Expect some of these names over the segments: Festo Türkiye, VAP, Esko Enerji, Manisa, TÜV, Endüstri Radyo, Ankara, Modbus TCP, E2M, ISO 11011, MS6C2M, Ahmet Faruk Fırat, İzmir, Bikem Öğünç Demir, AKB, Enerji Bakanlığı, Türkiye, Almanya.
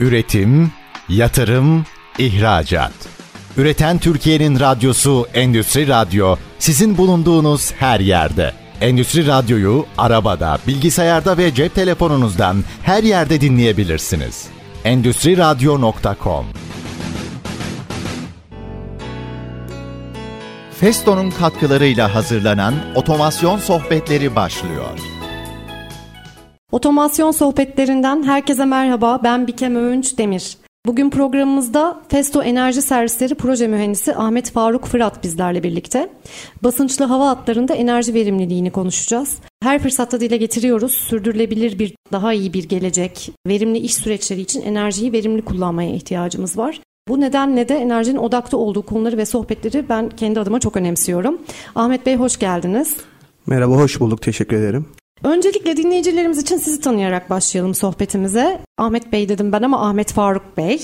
Üretim, yatırım, ihracat. Üreten Türkiye'nin radyosu Endüstri Radyo, sizin bulunduğunuz her yerde. Endüstri Radyo'yu arabada, bilgisayarda ve cep telefonunuzdan her yerde dinleyebilirsiniz. EndüstriRadyo.com. Festo'nun katkılarıyla hazırlanan Otomasyon Sohbetleri başlıyor. Otomasyon sohbetlerinden herkese merhaba, ben Bikem Öğünç Demir. Bugün programımızda Festo Enerji Servisleri Proje Mühendisi Ahmet Faruk Fırat bizlerle birlikte. Basınçlı hava hatlarında enerji verimliliğini konuşacağız. Her fırsatta dile getiriyoruz, sürdürülebilir bir, daha iyi bir gelecek, verimli iş süreçleri için enerjiyi verimli kullanmaya ihtiyacımız var. Bu nedenle de enerjinin odakta olduğu konuları ve sohbetleri ben kendi adıma çok önemsiyorum. Ahmet Bey hoş geldiniz. Merhaba, hoş bulduk, teşekkür ederim. Öncelikle dinleyicilerimiz için sizi tanıyarak başlayalım sohbetimize. Ahmet Bey dedim ben ama Ahmet Faruk Bey.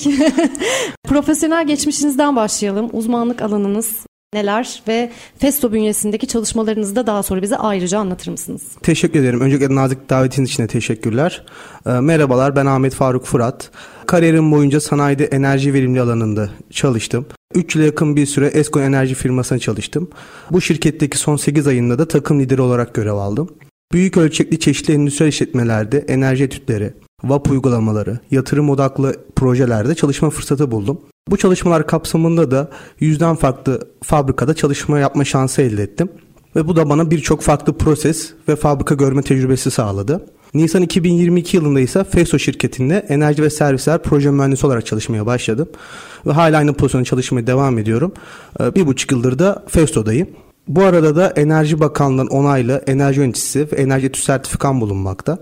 Profesyonel geçmişinizden başlayalım. Uzmanlık alanınız neler ve Festo bünyesindeki çalışmalarınızı da daha sonra bize ayrıca anlatır mısınız? Teşekkür ederim. Öncelikle nazik davetiniz için de teşekkürler. Merhabalar, ben Ahmet Faruk Fırat. Kariyerim boyunca sanayide enerji verimli alanında çalıştım. 3 yıla yakın bir süre Esko Enerji firmasına çalıştım. Bu şirketteki son 8 ayında da takım lideri olarak görev aldım. Büyük ölçekli çeşitli endüstriyel işletmelerde enerji etütleri, VAP uygulamaları, yatırım odaklı projelerde çalışma fırsatı buldum. Bu çalışmalar kapsamında da 100'den farklı fabrikada çalışma yapma şansı elde ettim. Ve bu da bana birçok farklı proses ve fabrika görme tecrübesi sağladı. Nisan 2022 yılında ise Festo şirketinde enerji ve servisler proje mühendisi olarak çalışmaya başladım. Ve hala aynı pozisyonda çalışmaya devam ediyorum. 1,5 yıldır da Festo'dayım. Bu arada da Enerji Bakanlığı'nın onaylı enerji yöneticisi ve enerji etüt sertifikam bulunmakta.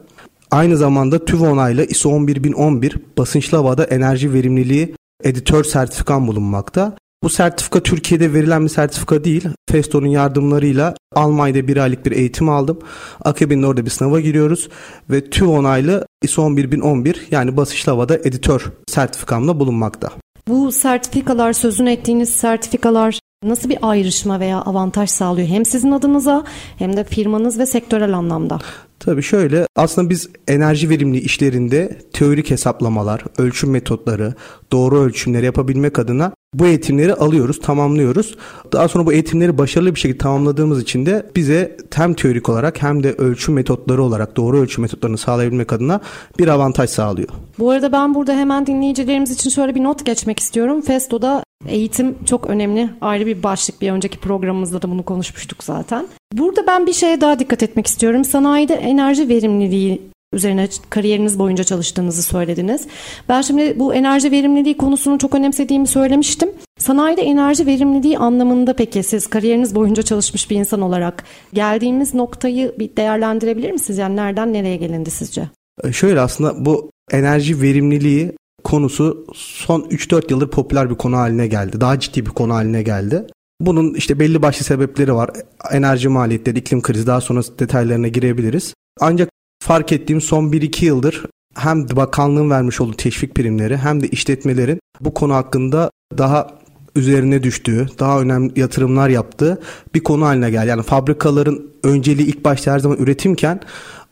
Aynı zamanda TÜV onaylı ISO 11011 basınçlı havada enerji verimliliği editör sertifikam bulunmakta. Bu sertifika Türkiye'de verilen bir sertifika değil. Festo'nun yardımlarıyla Almanya'da bir aylık bir eğitim aldım. AKB'nin orada bir sınava giriyoruz ve TÜV onaylı ISO 11011 yani basınçlı havada editör sertifikamla bulunmakta. Bu sertifikalar, sözünü ettiğiniz sertifikalar nasıl bir ayrışma veya avantaj sağlıyor hem sizin adınıza hem de firmanız ve sektörel anlamda? Tabii şöyle, aslında biz enerji verimli işlerinde teorik hesaplamalar, ölçüm metotları, doğru ölçümleri yapabilmek adına bu eğitimleri alıyoruz, tamamlıyoruz. Daha sonra bu eğitimleri başarılı bir şekilde tamamladığımız için de bize hem teorik olarak hem de ölçüm metotları olarak doğru ölçüm metotlarını sağlayabilmek adına bir avantaj sağlıyor. Bu arada ben burada hemen dinleyicilerimiz için şöyle bir not geçmek istiyorum. Festo'da eğitim çok önemli. Ayrı bir başlık, bir önceki programımızda da bunu konuşmuştuk zaten. Burada ben bir şeye daha dikkat etmek istiyorum. Sanayide enerji verimliliği üzerine kariyeriniz boyunca çalıştığınızı söylediniz. Ben şimdi bu enerji verimliliği konusunu çok önemsediğimi söylemiştim. Sanayide enerji verimliliği anlamında peki siz kariyeriniz boyunca çalışmış bir insan olarak geldiğimiz noktayı bir değerlendirebilir misiniz? Yani nereden nereye gelindi sizce? Şöyle, aslında bu enerji verimliliği konusu son 3-4 yıldır popüler bir konu haline geldi. Daha ciddi bir konu haline geldi. Bunun işte belli başlı sebepleri var. Enerji maliyetleri, iklim krizi, daha sonra detaylarına girebiliriz. Ancak fark ettiğim son 1-2 yıldır hem bakanlığın vermiş olduğu teşvik primleri hem de işletmelerin bu konu hakkında daha üzerine düştüğü, daha önemli yatırımlar yaptığı bir konu haline geldi. Yani fabrikaların önceliği ilk başta her zaman üretimken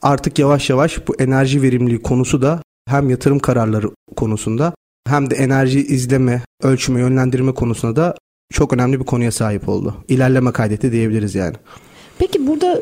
artık yavaş yavaş bu enerji verimliliği konusu da hem yatırım kararları konusunda hem de enerji izleme, ölçüme, yönlendirme konusunda da çok önemli bir konuya sahip oldu. İlerleme kaydetti diyebiliriz yani. Peki burada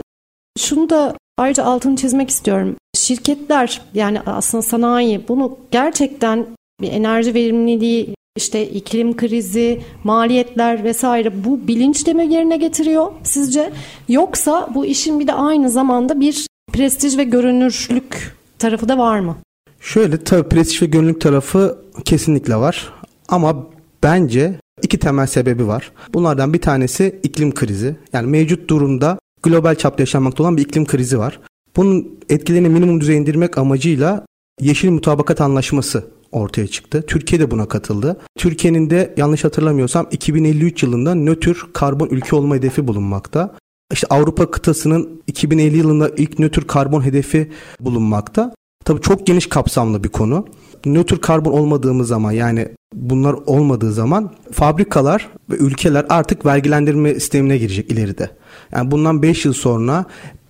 şunu da ayrıca altını çizmek istiyorum. Şirketler, yani aslında sanayi bunu gerçekten bir enerji verimliliği, işte iklim krizi, maliyetler vesaire bu bilinçle mi yerine getiriyor sizce? Yoksa bu işin bir de aynı zamanda bir prestij ve görünürlük tarafı da var mı? Şöyle, tabii prestij ve görünürlük tarafı kesinlikle var. Ama bence iki temel sebebi var. Bunlardan bir tanesi iklim krizi. Yani mevcut durumda global çapta yaşanmakta olan bir iklim krizi var. Bunun etkilerini minimum düzeye indirmek amacıyla Yeşil Mutabakat Anlaşması ortaya çıktı. Türkiye de buna katıldı. Türkiye'nin de yanlış hatırlamıyorsam 2053 yılında nötr karbon ülke olma hedefi bulunmakta. İşte Avrupa kıtasının 2050 yılında ilk nötr karbon hedefi bulunmakta. Tabii çok geniş kapsamlı bir konu. Nötr karbon olmadığımız zaman, yani bunlar olmadığı zaman fabrikalar ve ülkeler artık vergilendirme sistemine girecek ileride. Yani bundan 5 yıl sonra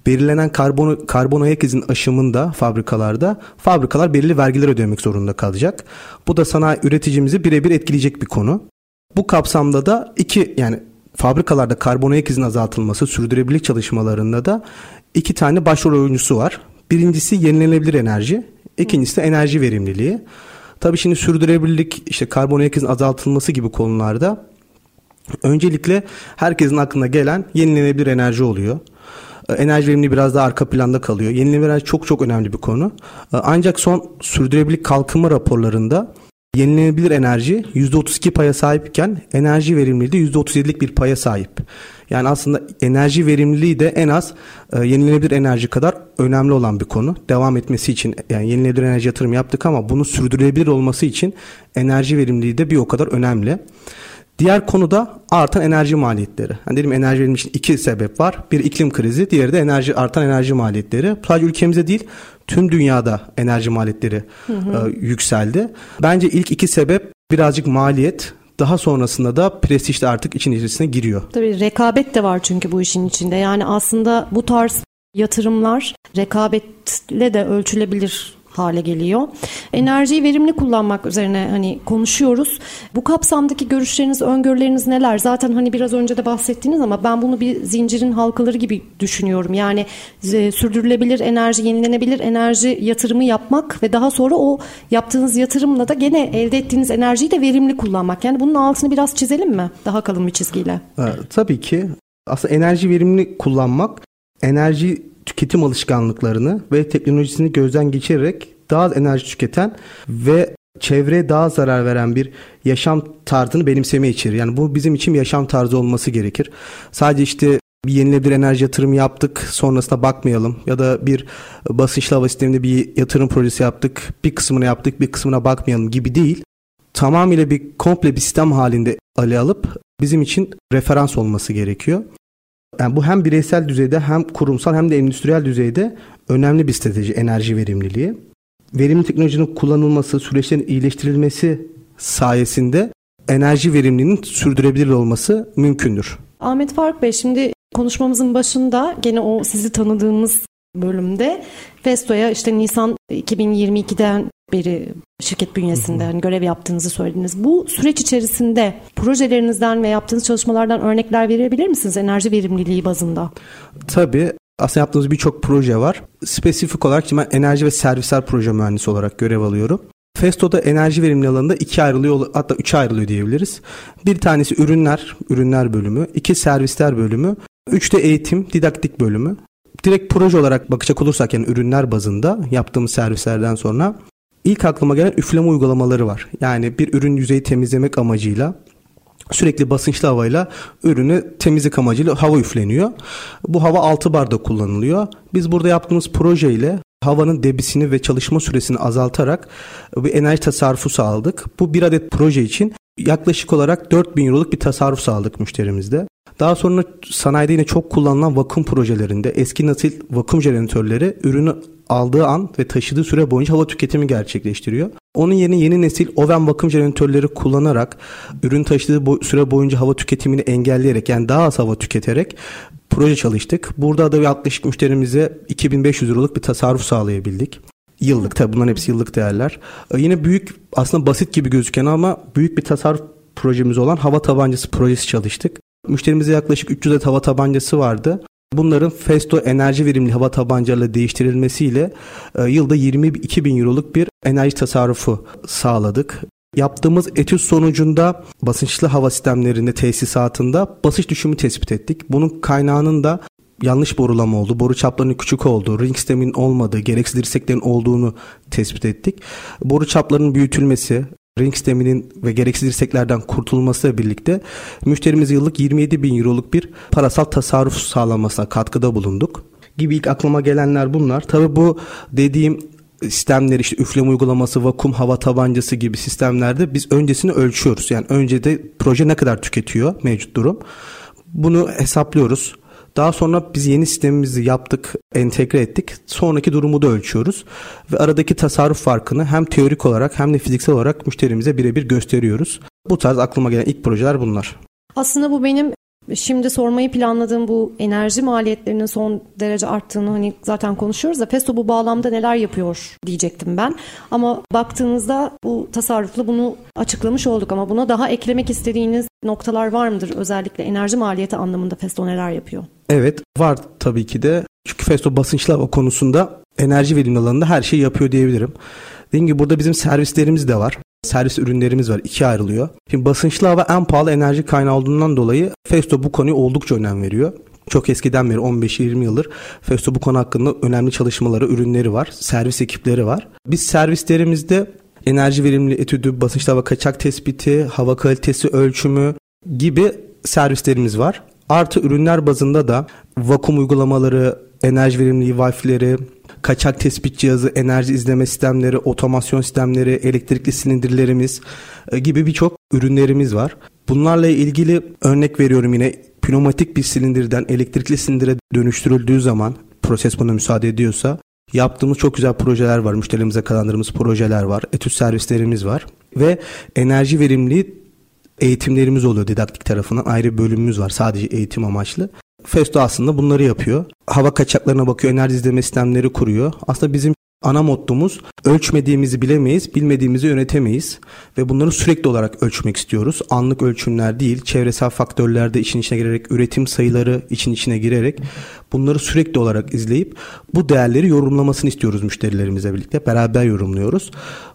Belirlenen karbon ayak izinin aşımında fabrikalar belirli vergiler ödemek zorunda kalacak. Bu da sanayi üreticimizi birebir etkileyecek bir konu. Bu kapsamda da fabrikalarda karbon ayak izinin azaltılması sürdürülebilirlik çalışmalarında da iki tane başrol oyuncusu var. Birincisi yenilenebilir enerji, ikincisi de enerji verimliliği. Tabii şimdi sürdürülebilirlik, karbon ayak izinin azaltılması gibi konularda öncelikle herkesin aklına gelen yenilenebilir enerji oluyor. Enerji verimliliği biraz daha arka planda kalıyor. Yenilenebilir enerji çok çok önemli bir konu. Ancak son sürdürülebilirlik kalkınma raporlarında yenilenebilir enerji %32 paya sahipken enerji verimliliği de %37'lik bir paya sahip. Yani aslında enerji verimliliği de en az yenilenebilir enerji kadar önemli olan bir konu. Devam etmesi için yenilenebilir enerji yatırım yaptık ama bunun sürdürülebilir olması için enerji verimliliği de bir o kadar önemli. Diğer konu da artan enerji maliyetleri. Enerji verimliliği için iki sebep var. Bir iklim krizi, diğeri de artan enerji maliyetleri. Sadece ülkemizde değil, tüm dünyada enerji maliyetleri yükseldi. Bence ilk iki sebep birazcık maliyet, daha sonrasında da prestij de artık için içerisine giriyor. Tabii rekabet de var çünkü bu işin içinde. Aslında bu tarz yatırımlar rekabetle de ölçülebilir hale geliyor. Enerjiyi verimli kullanmak üzerine konuşuyoruz. Bu kapsamdaki görüşleriniz, öngörüleriniz neler? Zaten biraz önce de bahsettiniz ama ben bunu bir zincirin halkaları gibi düşünüyorum. Sürdürülebilir enerji, yenilenebilir enerji yatırımı yapmak ve daha sonra o yaptığınız yatırımla da gene elde ettiğiniz enerjiyi de verimli kullanmak. Bunun altını biraz çizelim mi? Daha kalın bir çizgiyle. Tabii ki. Aslında enerji verimli kullanmak, enerji tüketim alışkanlıklarını ve teknolojisini gözden geçirerek daha az enerji tüketen ve çevreye daha zarar veren bir yaşam tarzını benimsemeye içerir. Bu bizim için bir yaşam tarzı olması gerekir. Sadece bir yenilenebilir enerji yatırımı yaptık, sonrasına bakmayalım ya da bir basınçlı hava sisteminde bir yatırım projesi yaptık, bir kısmını yaptık, bir kısmına bakmayalım gibi değil. Tamamıyla komple bir sistem halinde ele alıp bizim için referans olması gerekiyor. Bu hem bireysel düzeyde hem kurumsal hem de endüstriyel düzeyde önemli bir strateji enerji verimliliği. Verimli teknolojinin kullanılması, süreçlerin iyileştirilmesi sayesinde enerji verimliliğinin sürdürülebilir olması mümkündür. Ahmet Faruk Bey, şimdi konuşmamızın başında gene o sizi tanıdığımız bölümde Festo'ya Nisan 2022'den beri şirket bünyesinde görev yaptığınızı söylediniz. Bu süreç içerisinde projelerinizden ve yaptığınız çalışmalardan örnekler verebilir misiniz enerji verimliliği bazında? Tabii. Aslında yaptığımız birçok proje var. Spesifik olarak ben enerji ve servisler proje mühendisi olarak görev alıyorum. Festo'da enerji verimliliği alanında ikiye ayrılıyor, hatta üçe ayrılıyor diyebiliriz. Bir tanesi ürünler bölümü, iki servisler bölümü, üç de eğitim, didaktik bölümü. Direkt proje olarak bakacak olursak ürünler bazında yaptığımız servislerden sonra İlk aklıma gelen üfleme uygulamaları var. Bir ürün yüzeyi temizlemek amacıyla sürekli basınçlı havayla ürünü temizlik amacıyla hava üfleniyor. Bu hava 6 barda kullanılıyor. Biz burada yaptığımız projeyle havanın debisini ve çalışma süresini azaltarak bir enerji tasarrufu sağladık. Bu bir adet proje için yaklaşık olarak 4.000 Euro'luk bir tasarruf sağladık müşterimizde. Daha sonra sanayide yine çok kullanılan vakum projelerinde eski nesil vakum jeneratörleri ürünü aldığı an ve taşıdığı süre boyunca hava tüketimi gerçekleştiriyor. Onun yerine yeni nesil oven vakum jeneratörleri kullanarak ürün taşıdığı süre boyunca hava tüketimini engelleyerek daha az hava tüketerek proje çalıştık. Burada da yaklaşık müşterimize 2500 Euro'luk bir tasarruf sağlayabildik. Yıllık, tabii bunların hepsi yıllık değerler. Yine büyük, aslında basit gibi gözüken ama büyük bir tasarruf projemiz olan hava tabancası projesi çalıştık. Müşterimize yaklaşık 300 adet hava tabancası vardı. Bunların Festo enerji verimli hava tabancalarıyla değiştirilmesiyle yılda 22.000 Euro'luk bir enerji tasarrufu sağladık. Yaptığımız etüt sonucunda basınçlı hava sistemlerinde tesisatında basınç düşümü tespit ettik. Bunun kaynağının da yanlış borulama oldu, boru çaplarının küçük olduğu, ring sisteminin olmadığı, gereksiz dirseklerin olduğunu tespit ettik. Boru çaplarının büyütülmesi, ring sisteminin ve gereksiz dirseklerden kurtulmasıyla birlikte müşterimiz yıllık 27.000 Euro'luk bir parasal tasarruf sağlamasına katkıda bulunduk. Gibi ilk aklıma gelenler bunlar. Tabii bu dediğim sistemler üfleme uygulaması, vakum hava tabancası gibi sistemlerde biz öncesini ölçüyoruz. Önce de proje ne kadar tüketiyor mevcut durum. Bunu hesaplıyoruz. Daha sonra biz yeni sistemimizi yaptık, entegre ettik. Sonraki durumu da ölçüyoruz. Ve aradaki tasarruf farkını hem teorik olarak hem de fiziksel olarak müşterimize birebir gösteriyoruz. Bu tarz aklıma gelen ilk projeler bunlar. Aslında bu benim Şimdi sormayı planladığım bu enerji maliyetlerinin son derece arttığını hani zaten konuşuyoruz da Festo bu bağlamda neler yapıyor diyecektim ben. Ama baktığınızda bu tasarrufla bunu açıklamış olduk ama buna daha eklemek istediğiniz noktalar var mıdır? Özellikle enerji maliyeti anlamında Festo neler yapıyor? Evet, var tabii ki de. Çünkü Festo basınçlama konusunda enerji verimli alanında her şeyi yapıyor diyebilirim. Dediğim gibi burada bizim servislerimiz de var. Servis ürünlerimiz var. İkiye ayrılıyor. Şimdi basınçlı hava en pahalı enerji kaynağı olduğundan dolayı Festo bu konuya oldukça önem veriyor. Çok eskiden beri 15-20 yıldır Festo bu konu hakkında önemli çalışmaları, ürünleri var. Servis ekipleri var. Biz servislerimizde enerji verimli etüdü, basınçlı hava kaçak tespiti, hava kalitesi ölçümü gibi servislerimiz var. Artı ürünler bazında da vakum uygulamaları, enerji verimliliği valfleri, kaçak tespit cihazı, enerji izleme sistemleri, otomasyon sistemleri, elektrikli silindirlerimiz gibi birçok ürünlerimiz var. Bunlarla ilgili örnek veriyorum yine pneumatik bir silindirden elektrikli silindire dönüştürüldüğü zaman proses buna müsaade ediyorsa yaptığımız çok güzel projeler var. Müşterilerimize kazandırdığımız projeler var. Etüt servislerimiz var ve enerji verimliliği eğitimlerimiz oluyor. Didaktik tarafından ayrı bir bölümümüz var sadece eğitim amaçlı. Festo aslında bunları yapıyor. Hava kaçaklarına bakıyor, enerji izleme sistemleri kuruyor. Aslında bizim ana mottomuz ölçmediğimizi bilemeyiz, bilmediğimizi yönetemeyiz. Ve bunları sürekli olarak ölçmek istiyoruz. Anlık ölçümler değil, çevresel faktörler de işin içine girerek, üretim sayıları için içine girerek bunları sürekli olarak izleyip bu değerleri yorumlamasını istiyoruz müşterilerimize birlikte. Beraber yorumluyoruz.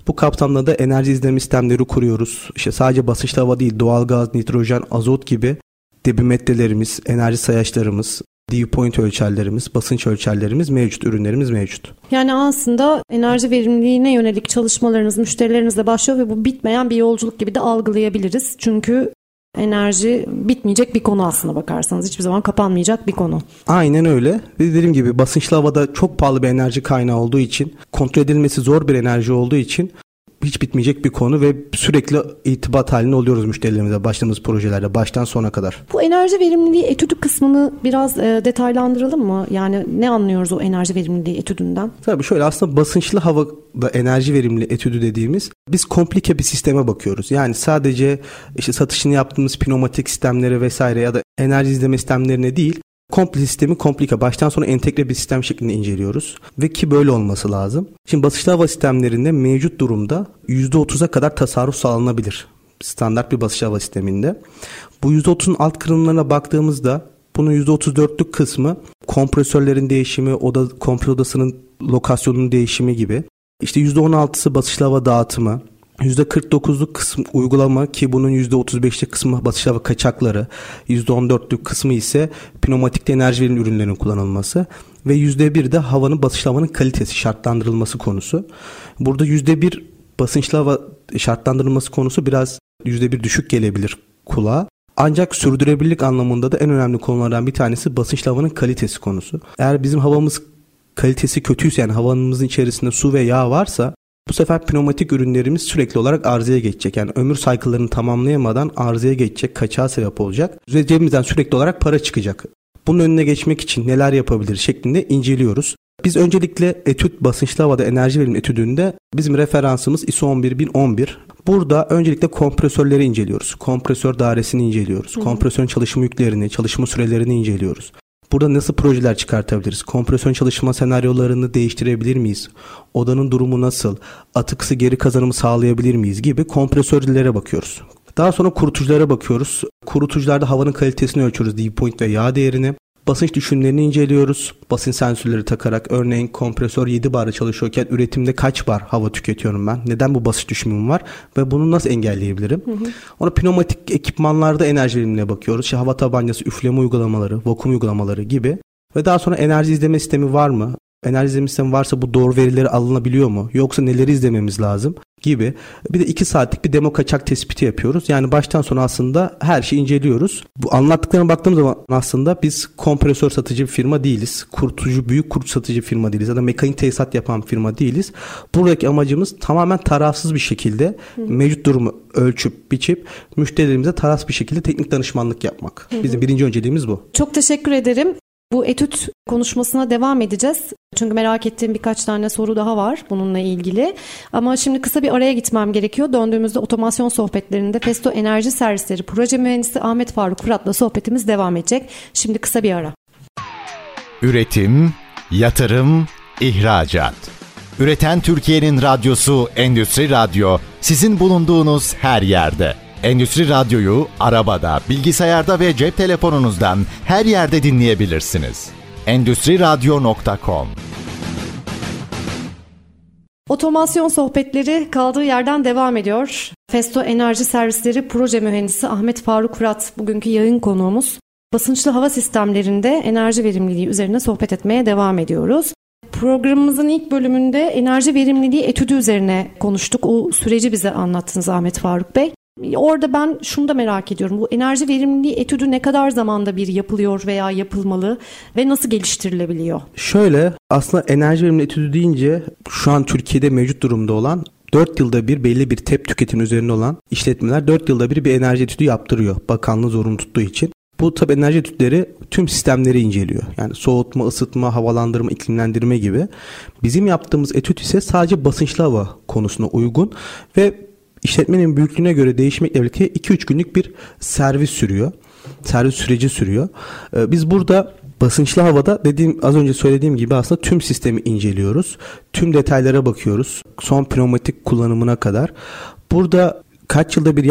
Bu kapsamda da enerji izleme sistemleri kuruyoruz. İşte sadece basınçlı hava değil, doğalgaz, nitrojen, azot gibi debometrelerimiz, enerji sayaçlarımız, dew point ölçerlerimiz, basınç ölçerlerimiz mevcut, ürünlerimiz mevcut. Yani aslında enerji verimliliğine yönelik çalışmalarınız müşterilerinizle başlıyor ve bu bitmeyen bir yolculuk gibi de algılayabiliriz. Çünkü enerji bitmeyecek bir konu aslında bakarsanız. Hiçbir zaman kapanmayacak bir konu. Aynen öyle. Dediğim gibi basınçlı havada çok pahalı bir enerji kaynağı olduğu için, kontrol edilmesi zor bir enerji olduğu için hiç bitmeyecek bir konu ve sürekli irtibat halinde oluyoruz müşterilerimize başladığımız projelerde baştan sona kadar. Bu enerji verimliliği etüdü kısmını biraz detaylandıralım mı? Yani ne anlıyoruz o enerji verimliliği etüdünden? Tabii şöyle aslında basınçlı havada enerji verimliliği etüdü dediğimiz biz komplike bir sisteme bakıyoruz. Yani sadece işte satışını yaptığımız pneumatik sistemlere vesaire ya da enerji izleme sistemlerine değil komple sistemi komplike baştan sona entegre bir sistem şeklinde inceliyoruz ve ki böyle olması lazım. Şimdi basınçlı hava sistemlerinde mevcut durumda %30'a kadar tasarruf sağlanabilir standart bir basınçlı hava sisteminde. Bu %30'un alt kırılımlarına baktığımızda bunun %34'lük kısmı kompresörlerin değişimi, kompresör odasının lokasyonunun değişimi gibi. İşte %16'sı basınçlı hava dağıtımı. %49'luk kısmı uygulama ki bunun %35'lik kısmı basınçlı hava kaçakları, %14'lük kısmı ise pneumatikte enerji verimli ürünlerin kullanılması ve %1 de havanın basınçlı havanın kalitesi şartlandırılması konusu. Burada %1 basınçlı hava şartlandırılması konusu biraz %1 düşük gelebilir kulağa. Ancak sürdürülebilirlik anlamında da en önemli konulardan bir tanesi basınçlı havanın kalitesi konusu. Eğer bizim havamız kalitesi kötüyse yani havamızın içerisinde su ve yağ varsa bu sefer pneumatik ürünlerimiz sürekli olarak arızaya geçecek. Yani ömür saykılarını tamamlayamadan arızaya geçecek, kaçağa sebep olacak. Ve cebimizden sürekli olarak para çıkacak. Bunun önüne geçmek için neler yapabilir şeklinde inceliyoruz. Biz öncelikle etüt basınçlı havada enerji verimli etüdünde bizim referansımız ISO 11011. Burada öncelikle kompresörleri inceliyoruz. Kompresör dairesini inceliyoruz. Kompresörün çalışma yüklerini, çalışma sürelerini inceliyoruz. Burada nasıl projeler çıkartabiliriz? Kompresyon çalışma senaryolarını değiştirebilir miyiz? Odanın durumu nasıl? Atıksı geri kazanımı sağlayabilir miyiz? Gibi kompresörlere bakıyoruz. Daha sonra kurutuculara bakıyoruz. Kurutucularda havanın kalitesini ölçüyoruz. Dew point ve yağ değerini. Basınç düşümlerini inceliyoruz. Basınç sensörleri takarak örneğin kompresör 7 barda çalışıyorken üretimde kaç bar hava tüketiyorum ben? Neden bu basınç düşümüm var? Ve bunu nasıl engelleyebilirim? Ona pneumatik ekipmanlarda enerji verimliliğine bakıyoruz. İşte hava tabancası, üfleme uygulamaları, vakum uygulamaları gibi. Ve daha sonra enerji izleme sistemi var mı? Enerji izleme sistemi varsa bu doğru verileri alınabiliyor mu? Yoksa neleri izlememiz lazım? Gibi. Bir de 2 saatlik bir demo kaçak tespiti yapıyoruz. Yani baştan sona aslında her şeyi inceliyoruz. Bu anlattıklarına baktığımız zaman aslında biz kompresör satıcı bir firma değiliz. Kurutucu, büyük kurutucu satıcı firma değiliz. Ya da mekanik tesisat yapan firma değiliz. Buradaki amacımız tamamen tarafsız bir şekilde mevcut durumu ölçüp, biçip müşterilerimize tarafsız bir şekilde teknik danışmanlık yapmak. Bizim birinci önceliğimiz bu. Çok teşekkür ederim. Bu etüt konuşmasına devam edeceğiz. Çünkü merak ettiğim birkaç tane soru daha var bununla ilgili. Ama şimdi kısa bir araya gitmem gerekiyor. Döndüğümüzde otomasyon sohbetlerinde Festo Enerji Servisleri Proje Mühendisi Ahmet Faruk Fırat'la sohbetimiz devam edecek. Şimdi kısa bir ara. Üretim, yatırım, ihracat. Üreten Türkiye'nin radyosu Endüstri Radyo, sizin bulunduğunuz her yerde. Endüstri Radyo'yu arabada, bilgisayarda ve cep telefonunuzdan her yerde dinleyebilirsiniz. EndüstriRadyo.com. Otomasyon sohbetleri kaldığı yerden devam ediyor. Festo Enerji Servisleri Proje Mühendisi Ahmet Faruk Fırat bugünkü yayın konuğumuz. Basınçlı hava sistemlerinde enerji verimliliği üzerine sohbet etmeye devam ediyoruz. Programımızın ilk bölümünde enerji verimliliği etüdü üzerine konuştuk. O süreci bize anlattınız Ahmet Faruk Bey. Orada ben şunu da merak ediyorum. Bu enerji verimliliği etüdü ne kadar zamanda bir yapılıyor veya yapılmalı ve nasıl geliştirilebiliyor? Şöyle, aslında enerji verimliliği etüdü deyince şu an Türkiye'de mevcut durumda olan 4 yılda bir belli bir TEP tüketimi üzerine olan işletmeler 4 yılda bir enerji etüdü yaptırıyor. Bakanlığı zorunlu tuttuğu için. Bu tabii enerji etütleri tüm sistemleri inceliyor. Yani soğutma, ısıtma, havalandırma, iklimlendirme gibi. Bizim yaptığımız etüt ise sadece basınçlı hava konusuna uygun ve işletmenin büyüklüğüne göre değişmekle birlikte 2-3 günlük bir servis süreci sürüyor. Biz burada basınçlı havada az önce söylediğim gibi aslında tüm sistemi inceliyoruz. Tüm detaylara bakıyoruz. Son pneumatik kullanımına kadar. Burada kaç yılda bir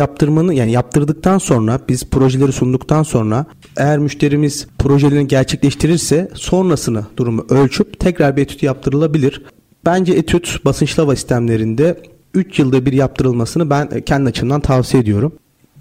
yaptırdıktan sonra biz projeleri sunduktan sonra eğer müşterimiz projelerini gerçekleştirirse sonrasını durumu ölçüp tekrar bir etüt yaptırılabilir. Bence etüt basınçlı hava sistemlerinde 3 yılda bir yaptırılmasını ben kendi açımdan tavsiye ediyorum.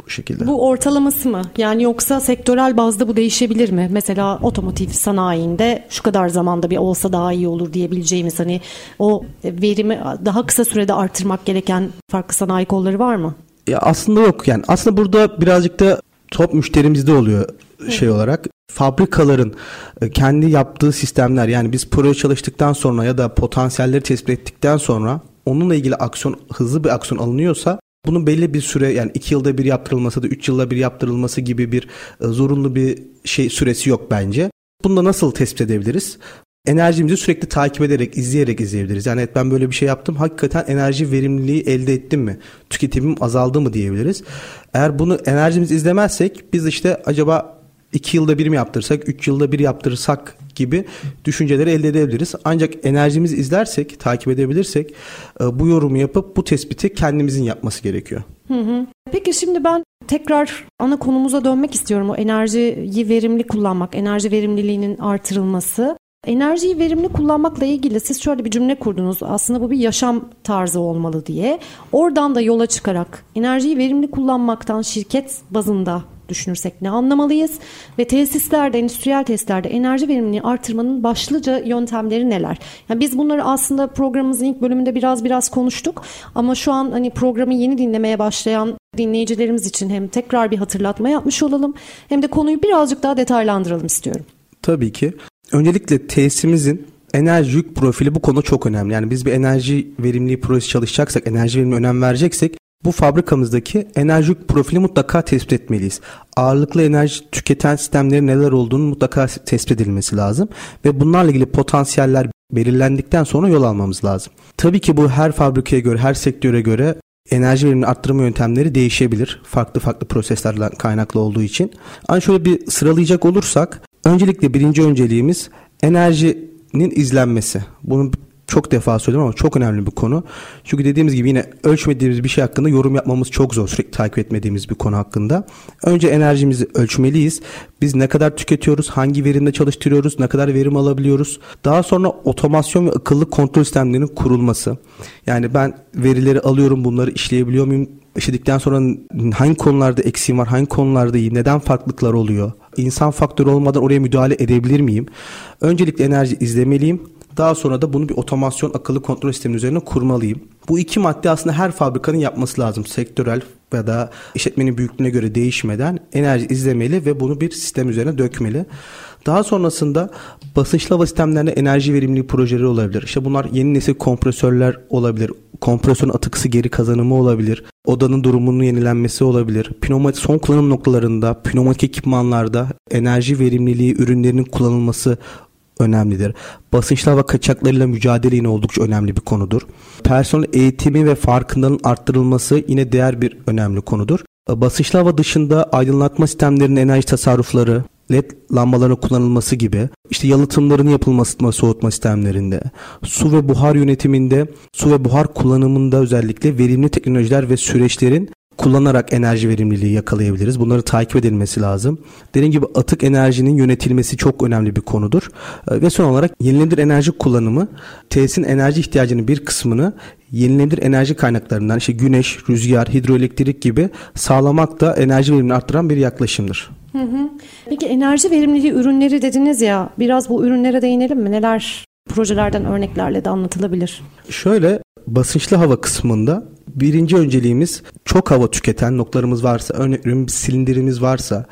Bu şekilde. Bu ortalaması mı? Yani yoksa sektörel bazda bu değişebilir mi? Mesela otomotiv sanayinde şu kadar zamanda bir olsa daha iyi olur diyebileceğimiz hani o verimi daha kısa sürede artırmak gereken farklı sanayi kolları var mı? Ya aslında yok yani. Aslında burada birazcık da top müşterimizde oluyor olarak. Fabrikaların kendi yaptığı sistemler yani biz proje çalıştıktan sonra ya da potansiyelleri tespit ettikten sonra onunla ilgili hızlı bir aksiyon alınıyorsa bunun belli bir süre yani 2 yılda bir yaptırılması da 3 yılda bir yaptırılması gibi bir zorunlu bir süresi yok bence. Bunu da nasıl tespit edebiliriz? Enerjimizi sürekli takip ederek, izleyerek izleyebiliriz. Yani evet ben böyle bir şey yaptım. Hakikaten enerji verimliliği elde ettim mi? Tüketimim azaldı mı diyebiliriz. Eğer bunu enerjimizi izlemezsek biz işte acaba 2 yılda bir mi yaptırsak, 3 yılda bir yaptırırsak gibi düşünceleri elde edebiliriz. Ancak enerjimizi izlersek, takip edebilirsek bu yorumu yapıp bu tespiti kendimizin yapması gerekiyor. Peki şimdi ben tekrar ana konumuza dönmek istiyorum. O enerjiyi verimli kullanmak, enerji verimliliğinin artırılması. Enerjiyi verimli kullanmakla ilgili siz şöyle bir cümle kurdunuz. Aslında bu bir yaşam tarzı olmalı diye. Oradan da yola çıkarak enerjiyi verimli kullanmaktan şirket bazında düşünürsek ne anlamalıyız ve tesislerde, endüstriyel tesislerde enerji verimliliğini artırmanın başlıca yöntemleri neler? Yani biz bunları aslında programımızın ilk bölümünde biraz konuştuk ama şu an hani programı yeni dinlemeye başlayan dinleyicilerimiz için hem tekrar bir hatırlatma yapmış olalım hem de konuyu birazcık daha detaylandıralım istiyorum. Tabii ki. Öncelikle tesisimizin enerji yük profili bu konuda çok önemli. Yani biz bir enerji verimliliği projesi çalışacaksak, enerji verimliliğine önem vereceksek bu fabrikamızdaki enerji yük profili mutlaka tespit etmeliyiz. Ağırlıklı enerji tüketen sistemlerin neler olduğunu mutlaka tespit edilmesi lazım. Ve bunlarla ilgili potansiyeller belirlendikten sonra yol almamız lazım. Tabii ki bu her fabrikaya göre, her sektöre göre enerji verimini arttırma yöntemleri değişebilir. Farklı proseslerden kaynaklı olduğu için. Ama şöyle bir sıralayacak olursak, öncelikle birinci önceliğimiz enerjinin izlenmesi. Bunu çok defa söyledim ama çok önemli bir konu. Çünkü dediğimiz gibi yine ölçmediğimiz bir şey hakkında yorum yapmamız çok zor. Sürekli takip etmediğimiz bir konu hakkında. Önce enerjimizi ölçmeliyiz. Biz ne kadar tüketiyoruz, hangi verimde çalıştırıyoruz, ne kadar verim alabiliyoruz. Daha sonra otomasyon ve akıllı kontrol sistemlerinin kurulması. Yani ben verileri alıyorum, bunları işleyebiliyor muyum? İşledikten sonra hangi konularda eksiğim var, hangi konularda iyi, neden farklılıklar oluyor? İnsan faktörü olmadan oraya müdahale edebilir miyim? Öncelikle enerji izlemeliyim. Daha sonra da bunu bir otomasyon akıllı kontrol sisteminin üzerine kurmalıyım. Bu iki madde aslında her fabrikanın yapması lazım. Sektörel ya da işletmenin büyüklüğüne göre değişmeden enerji izlemeli ve bunu bir sistem üzerine dökmeli. Daha sonrasında basınçlı hava sistemlerinde enerji verimliliği projeleri olabilir. İşte bunlar yeni nesil kompresörler olabilir. Kompresörün atıksı geri kazanımı olabilir. Odanın durumunun yenilenmesi olabilir. Pneumatik son kullanım noktalarında, pneumatik ekipmanlarda enerji verimliliği ürünlerinin kullanılması önemlidir. Basınçlı hava kaçaklarıyla mücadele yine oldukça önemli bir konudur. Personel eğitimi ve farkındalığın arttırılması yine diğer bir önemli konudur. Basınçlı hava dışında aydınlatma sistemlerinin enerji tasarrufları, LED lambaların kullanılması gibi, işte yalıtımların yapılması soğutma sistemlerinde, su ve buhar yönetiminde, su ve buhar kullanımında özellikle verimli teknolojiler ve süreçlerin kullanarak enerji verimliliği yakalayabiliriz. Bunları takip edilmesi lazım. Dediğim gibi atık enerjinin yönetilmesi çok önemli bir konudur. Ve son olarak yenilenebilir enerji kullanımı, tesisin enerji ihtiyacının bir kısmını yenilenebilir enerji kaynaklarından, işte güneş, rüzgar, hidroelektrik gibi sağlamak da enerji verimini arttıran bir yaklaşımdır. Hı hı. Peki enerji verimliliği ürünleri dediniz ya, biraz bu ürünlere değinelim mi? Neler projelerden örneklerle de anlatılabilir? Şöyle, basınçlı hava kısmında birinci önceliğimiz çok hava tüketen noktalarımız varsa, örneğin bir silindirimiz varsa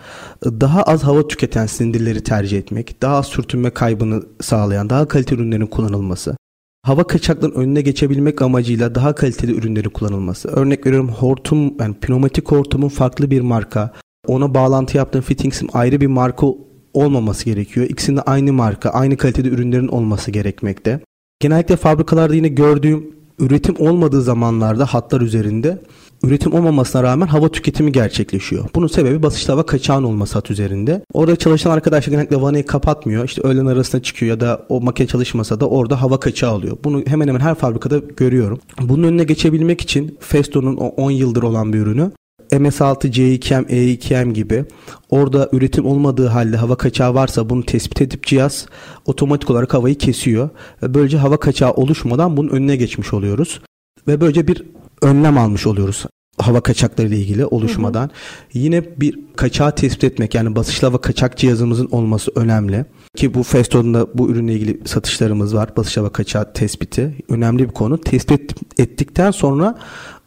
daha az hava tüketen silindirleri tercih etmek, daha az sürtünme kaybını sağlayan daha kaliteli ürünlerin kullanılması. Hava kaçaklarının önüne geçebilmek amacıyla daha kaliteli ürünlerin kullanılması. Örnek veriyorum, hortum, yani pneumatik hortumun farklı bir marka, ona bağlantı yaptığın fittings'in ayrı bir marka olmaması gerekiyor. İkisinin de aynı marka, aynı kalitede ürünlerin olması gerekmekte. Genellikle fabrikalarda yine gördüğüm, üretim olmadığı zamanlarda hatlar üzerinde üretim olmamasına rağmen hava tüketimi gerçekleşiyor. Bunun sebebi basınçlı hava kaçağın olması hat üzerinde. Orada çalışan arkadaşlar genellikle vanayı kapatmıyor. İşte öğlen arasına çıkıyor ya da o makine çalışmasa da orada hava kaçağı alıyor. Bunu hemen hemen her fabrikada görüyorum. Bunun önüne geçebilmek için Festo'nun o 10 yıldır olan bir ürünü MS6C2M, E2M gibi, orada üretim olmadığı halde hava kaçağı varsa bunu tespit edip cihaz otomatik olarak havayı kesiyor. Böylece hava kaçağı oluşmadan bunun önüne geçmiş oluyoruz. Ve böylece bir önlem almış oluyoruz hava kaçakları ile ilgili oluşmadan. Hı hı. Yine bir kaçağı tespit etmek, yani basınçlı hava kaçak cihazımızın olması önemli. Ki bu Festo'da bu ürünle ilgili satışlarımız var. Basınçlı hava kaçağı tespiti önemli bir konu. Tespit ettikten sonra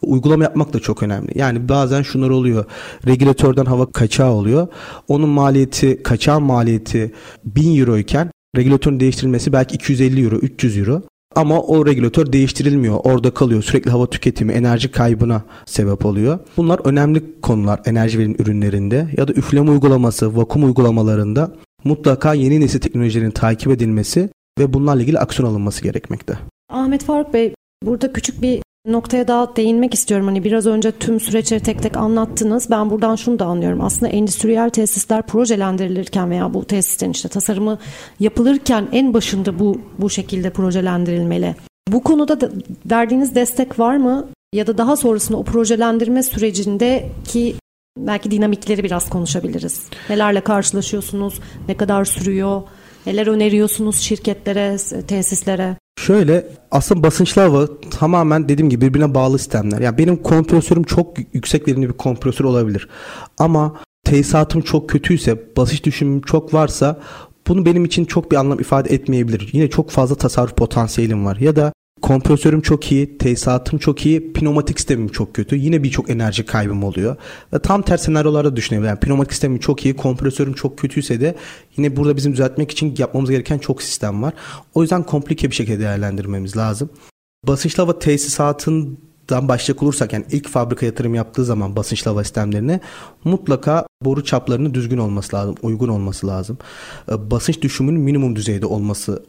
uygulama yapmak da çok önemli. Yani bazen şunlar oluyor. Regülatörden hava kaçağı oluyor. Onun maliyeti, kaçağın maliyeti 1000 euro iken regülatörün değiştirilmesi belki 250 euro, 300 euro. Ama o regülatör değiştirilmiyor. Orada kalıyor. Sürekli hava tüketimi, enerji kaybına sebep oluyor. Bunlar önemli konular enerji verim ürünlerinde ya da üfleme uygulaması, vakum uygulamalarında mutlaka yeni nesil teknolojilerin takip edilmesi ve bunlarla ilgili aksiyon alınması gerekmekte. Ahmet Faruk Bey, burada küçük bir noktaya daha değinmek istiyorum. Hani biraz önce tüm süreçleri tek tek anlattınız. Ben buradan şunu da anlıyorum. Aslında endüstriyel tesisler projelendirilirken veya bu tesislerin işte tasarımı yapılırken en başında bu şekilde projelendirilmeli. Bu konuda da verdiğiniz destek var mı? Ya da daha sonrasında o projelendirme sürecindeki belki dinamikleri biraz konuşabiliriz. Nelerle karşılaşıyorsunuz? Ne kadar sürüyor? Neler öneriyorsunuz şirketlere, tesislere? Şöyle, aslında basınçlı hava tamamen dediğim gibi birbirine bağlı sistemler. Yani benim kompresörüm çok yüksek verimli bir kompresör olabilir. Ama tesisatım çok kötüyse, basınç düşümüm çok varsa bunu benim için çok bir anlam ifade etmeyebilir. Yine çok fazla tasarruf potansiyelim var. Ya da kompresörüm çok iyi, tesisatım çok iyi, pneumatik sistemim çok kötü. Yine birçok enerji kaybım oluyor. Tam tersi senaryolarda düşünebilirim. Yani pneumatik sistemim çok iyi, kompresörüm çok kötüyse de yine burada bizim düzeltmek için yapmamız gereken çok sistem var. O yüzden komplike bir şekilde değerlendirmemiz lazım. Basınçlı hava tesisatından başlayacak olursak, yani ilk fabrika yatırım yaptığı zaman basınçlı hava sistemlerine mutlaka boru çaplarının düzgün olması lazım, uygun olması lazım. Basınç düşümünün minimum düzeyde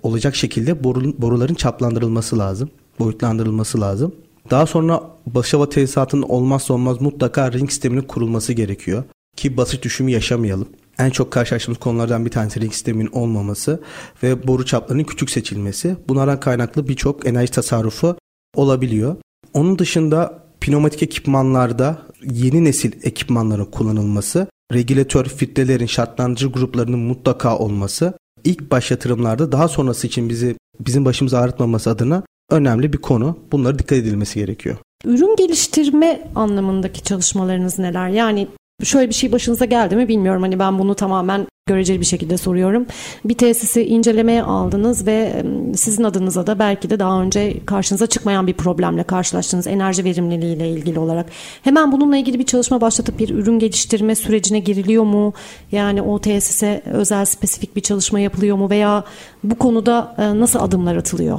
olacak şekilde boruların çaplandırılması lazım, boyutlandırılması lazım. Daha sonra basınçlı hava tesisatının olmazsa olmaz mutlaka ring sisteminin kurulması gerekiyor ki basınç düşümü yaşamayalım. En çok karşılaştığımız konulardan bir tanesi ring sisteminin olmaması ve boru çaplarının küçük seçilmesi. Bunlardan kaynaklı birçok enerji tasarrufu olabiliyor. Onun dışında pneumatik ekipmanlarda yeni nesil ekipmanların kullanılması, regülatör filtrelerin, şartlandırıcı gruplarının mutlaka olması, ilk baş yatırımlarda daha sonrası için bizim başımızı ağrıtmaması adına önemli bir konu. Bunlara dikkat edilmesi gerekiyor. Ürün geliştirme anlamındaki çalışmalarınız neler? Yani şöyle bir şey başınıza geldi mi bilmiyorum. Hani ben bunu tamamen göreceli bir şekilde soruyorum. Bir tesisi incelemeye aldınız ve sizin adınıza da belki de daha önce karşınıza çıkmayan bir problemle karşılaştınız. Enerji verimliliğiyle ilgili olarak. Hemen bununla ilgili bir çalışma başlatıp bir ürün geliştirme sürecine giriliyor mu? Yani o tesise özel spesifik bir çalışma yapılıyor mu? Veya bu konuda nasıl adımlar atılıyor?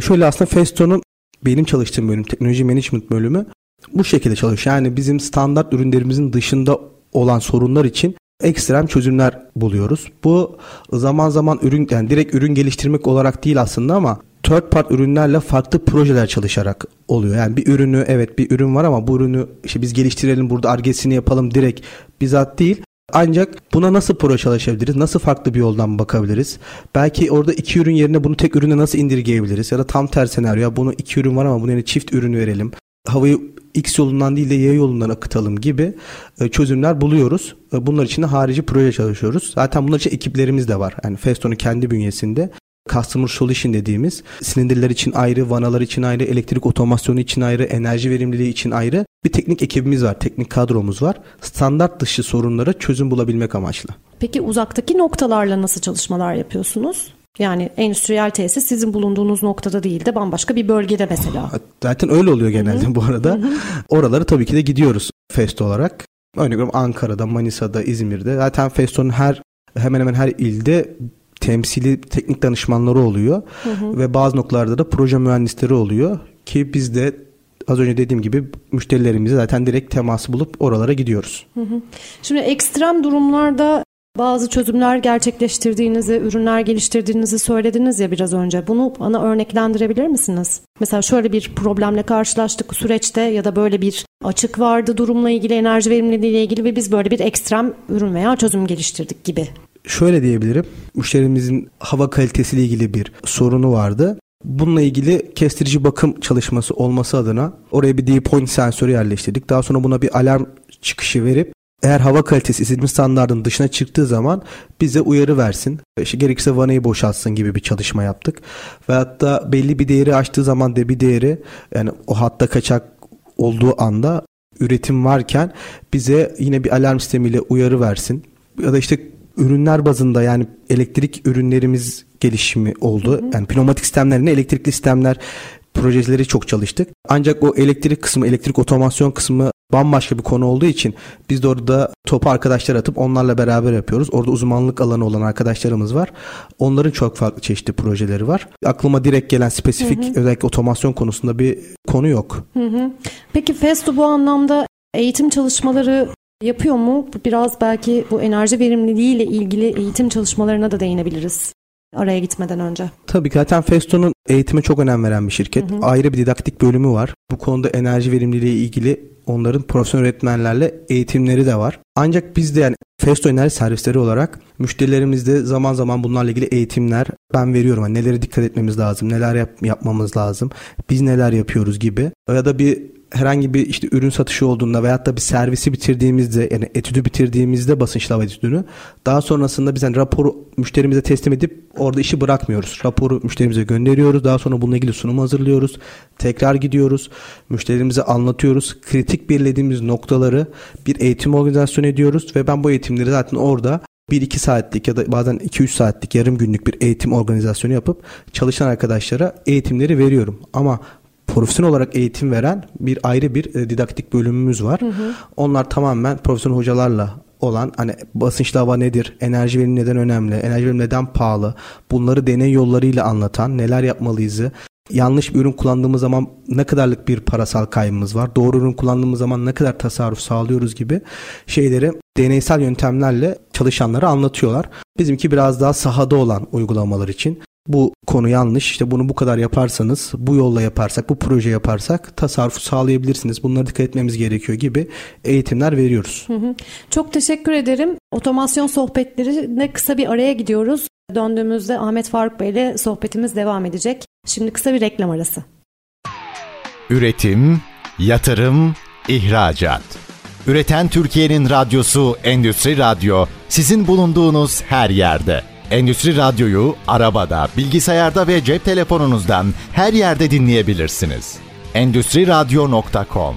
Şöyle, aslında Festo'nun benim çalıştığım bölüm, teknoloji management bölümü bu şekilde çalışıyor. Yani bizim standart ürünlerimizin dışında olan sorunlar için ekstrem çözümler buluyoruz. Bu zaman zaman ürün, yani direkt ürün geliştirmek olarak değil aslında, ama third part ürünlerle farklı projeler çalışarak oluyor. Yani bir ürünü, evet bir ürün var ama bu ürünü işte biz geliştirelim, burada Ar-Ge'sini yapalım direkt bizzat değil. Ancak buna nasıl proje çalışabiliriz? Nasıl farklı bir yoldan bakabiliriz? Belki orada iki ürün yerine bunu tek ürüne nasıl indirgeyebiliriz? Ya da tam tersi senaryo. Bunu iki ürün var ama bunun yerine çift ürün verelim. Havayı X yolundan değil de Y yolundan akıtalım gibi çözümler buluyoruz. Bunlar için de harici proje çalışıyoruz. Zaten bunlar için ekiplerimiz de var. Yani Festo'nun kendi bünyesinde Customer Solution dediğimiz, silindirler için ayrı, vanalar için ayrı, elektrik otomasyonu için ayrı, enerji verimliliği için ayrı bir teknik ekibimiz var, teknik kadromuz var. Standart dışı sorunlara çözüm bulabilmek amaçlı. Peki uzaktaki noktalarla nasıl çalışmalar yapıyorsunuz? Yani endüstriyel tesis sizin bulunduğunuz noktada değil de bambaşka bir bölgede mesela. Zaten öyle oluyor genelde bu arada. Oralara tabii ki de gidiyoruz Festo olarak. Örnek veriyorum, Ankara'da, Manisa'da, İzmir'de. Zaten Festo'nun hemen hemen her ilde temsili teknik danışmanları oluyor. Ve bazı noktalarda da proje mühendisleri oluyor ki biz de az önce dediğim gibi müşterilerimize zaten direkt teması bulup oralara gidiyoruz. Şimdi ekstrem durumlarda bazı çözümler gerçekleştirdiğinizi, ürünler geliştirdiğinizi söylediniz ya biraz önce. Bunu bana örneklendirebilir misiniz? Mesela şöyle bir problemle karşılaştık süreçte ya da böyle bir açık vardı durumla ilgili, enerji verimliliğiyle ilgili ve biz böyle bir ekstrem ürün veya çözüm geliştirdik gibi. Şöyle diyebilirim. Müşterimizin hava kalitesiyle ilgili bir sorunu vardı. Bununla ilgili kestirici bakım çalışması olması adına oraya bir D-point sensörü yerleştirdik. Daha sonra buna bir alarm çıkışı verip eğer hava kalitesi istediğimiz standardın dışına çıktığı zaman bize uyarı versin. İşte gerekirse vanayı boşaltsın gibi bir çalışma yaptık. Ve hatta belli bir değeri aştığı zaman debi değeri, yani o hatta kaçak olduğu anda üretim varken bize yine bir alarm sistemiyle uyarı versin. Ya da işte ürünler bazında, yani elektrik ürünlerimiz gelişimi oldu. Yani pneumatik sistemlerine elektrikli sistemler projeleri çok çalıştık. Ancak o elektrik kısmı, elektrik otomasyon kısmı bambaşka bir konu olduğu için biz de orada topu arkadaşlara atıp onlarla beraber yapıyoruz. Orada uzmanlık alanı olan arkadaşlarımız var. Onların çok farklı çeşitli projeleri var. Aklıma direkt gelen spesifik özellikle otomasyon konusunda bir konu yok. Peki Festo bu anlamda eğitim çalışmaları yapıyor mu? Biraz belki bu enerji verimliliği ile ilgili eğitim çalışmalarına da değinebiliriz araya gitmeden önce. Tabii ki zaten Festo'nun eğitime çok önem veren bir şirket. Ayrı bir didaktik bölümü var. Bu konuda enerji verimliliği ile ilgili onların profesyonel öğretmenlerle eğitimleri de var. Ancak biz de, yani Festo Enerji Servisleri olarak müşterilerimizde zaman zaman bunlarla ilgili eğitimler ben veriyorum. Yani nelere dikkat etmemiz lazım, neler yapmamız lazım, biz neler yapıyoruz gibi. Ya da bir herhangi bir işte ürün satışı olduğunda veyahut da bir servisi bitirdiğimizde, yani etüdü bitirdiğimizde, basınçlama etüdünü, daha sonrasında biz yani raporu müşterimize teslim edip orada işi bırakmıyoruz. Raporu müşterimize gönderiyoruz. Daha sonra bununla ilgili sunumu hazırlıyoruz. Tekrar gidiyoruz. Müşterimize anlatıyoruz. Kritik belirlediğimiz noktaları bir eğitim organizasyonu ediyoruz ve ben bu eğitimleri zaten orada 1-2 saatlik ya da bazen 2-3 saatlik yarım günlük bir eğitim organizasyonu yapıp çalışan arkadaşlara eğitimleri veriyorum. Ama profesyonel olarak eğitim veren bir ayrı bir didaktik bölümümüz var. Onlar tamamen profesyonel hocalarla olan, hani basınçlı hava nedir, enerji verimi neden önemli, enerji verimi neden pahalı, bunları deney yollarıyla anlatan, neler yapmalıyızı, yanlış bir ürün kullandığımız zaman ne kadarlık bir parasal kaybımız var, doğru ürün kullandığımız zaman ne kadar tasarruf sağlıyoruz gibi şeyleri deneysel yöntemlerle çalışanlara anlatıyorlar. Bizimki biraz daha sahada olan uygulamalar için. Bu konu yanlış, işte bunu bu kadar yaparsanız, bu yolla yaparsak, bu proje yaparsak tasarruf sağlayabilirsiniz. Bunlara dikkat etmemiz gerekiyor gibi eğitimler veriyoruz. Çok teşekkür ederim. Otomasyon sohbetlerine kısa bir araya gidiyoruz. Döndüğümüzde Ahmet Faruk Bey ile sohbetimiz devam edecek. Şimdi kısa bir reklam arası. Üretim, yatırım, ihracat. Üreten Türkiye'nin radyosu Endüstri Radyo sizin bulunduğunuz her yerde. Endüstri Radyo'yu arabada, bilgisayarda ve cep telefonunuzdan her yerde dinleyebilirsiniz. Endüstriradyo.com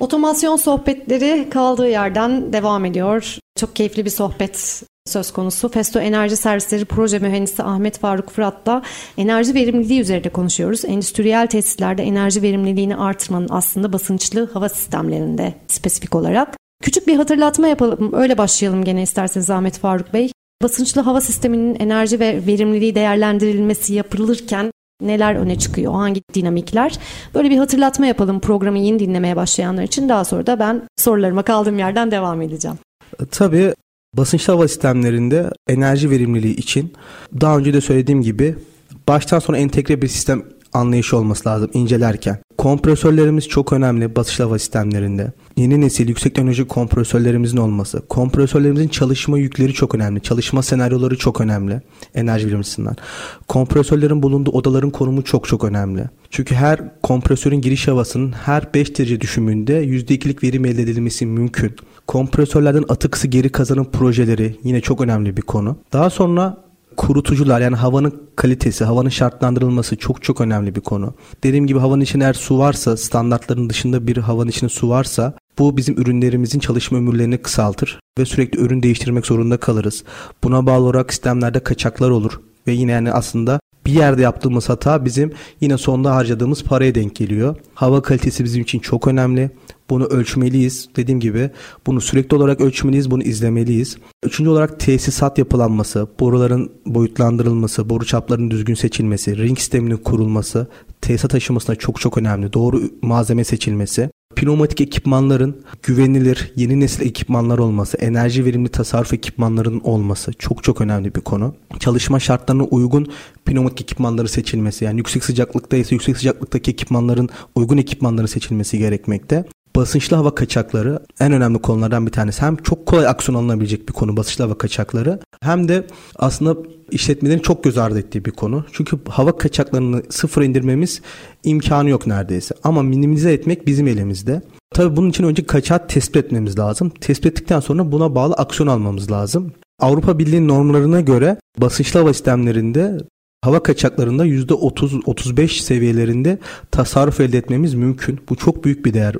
Otomasyon sohbetleri kaldığı yerden devam ediyor. Çok keyifli bir sohbet söz konusu. Festo Enerji Servisleri Proje Mühendisi Ahmet Faruk Fırat'la enerji verimliliği üzerinde konuşuyoruz. Endüstriyel tesislerde enerji verimliliğini artırmanın aslında basınçlı hava sistemlerinde spesifik olarak. Küçük bir hatırlatma yapalım. Öyle başlayalım gene isterseniz Ahmet Faruk Bey. Basınçlı hava sisteminin enerji ve verimliliği değerlendirilmesi yapılırken neler öne çıkıyor, hangi dinamikler? Böyle bir hatırlatma yapalım programı yeni dinlemeye başlayanlar için. Daha sonra da ben sorularıma kaldığım yerden devam edeceğim. Tabii basınçlı hava sistemlerinde enerji verimliliği için daha önce de söylediğim gibi baştan sona entegre bir sistem anlayışı olması lazım incelerken. Kompresörlerimiz çok önemli basınçlı hava sistemlerinde. Yeni nesil yüksek teknoloji kompresörlerimizin olması. Kompresörlerimizin çalışma yükleri çok önemli. Çalışma senaryoları çok önemli enerji bilimcisinden. Kompresörlerin bulunduğu odaların konumu çok önemli. Çünkü her kompresörün giriş havasının her 5 derece düşümünde %2'lik verim elde edilmesi mümkün. Kompresörlerden atıksı geri kazanım projeleri yine çok önemli bir konu. Daha sonra kurutucular, yani havanın kalitesi, havanın şartlandırılması çok önemli bir konu. Dediğim gibi havanın içinde eğer su varsa, standartların dışında bir havanın içinde su varsa bu bizim ürünlerimizin çalışma ömürlerini kısaltır ve sürekli ürün değiştirmek zorunda kalırız. Buna bağlı olarak sistemlerde kaçaklar olur ve yine yani aslında bir yerde yaptığımız hata bizim yine sonda harcadığımız paraya denk geliyor. Hava kalitesi bizim için çok önemli. Bunu ölçmeliyiz. Dediğim gibi bunu sürekli olarak ölçmeliyiz. Bunu izlemeliyiz. Üçüncü olarak tesisat yapılanması, boruların boyutlandırılması, boru çaplarının düzgün seçilmesi, ring sisteminin kurulması, tesisat aşamasında çok önemli. Doğru malzeme seçilmesi. Pneumatik ekipmanların güvenilir yeni nesil ekipmanlar olması, enerji verimli tasarruf ekipmanlarının olması çok önemli bir konu. Çalışma şartlarına uygun pneumatik ekipmanları seçilmesi, yani yüksek sıcaklıkta ise yüksek sıcaklıktaki ekipmanların uygun ekipmanları seçilmesi gerekmekte. Basınçlı hava kaçakları en önemli konulardan bir tanesi. Hem çok kolay aksiyon alınabilecek bir konu basınçlı hava kaçakları hem de aslında işletmelerin çok göz ardı ettiği bir konu. Çünkü hava kaçaklarını sıfıra indirmemiz imkanı yok neredeyse. Ama minimize etmek bizim elimizde. Tabii bunun için önce kaçağı tespit etmemiz lazım. Tespit ettikten sonra buna bağlı aksiyon almamız lazım. Avrupa Birliği normlarına göre basınçlı hava sistemlerinde hava kaçaklarında %30-35 seviyelerinde tasarruf elde etmemiz mümkün. Bu çok büyük bir değer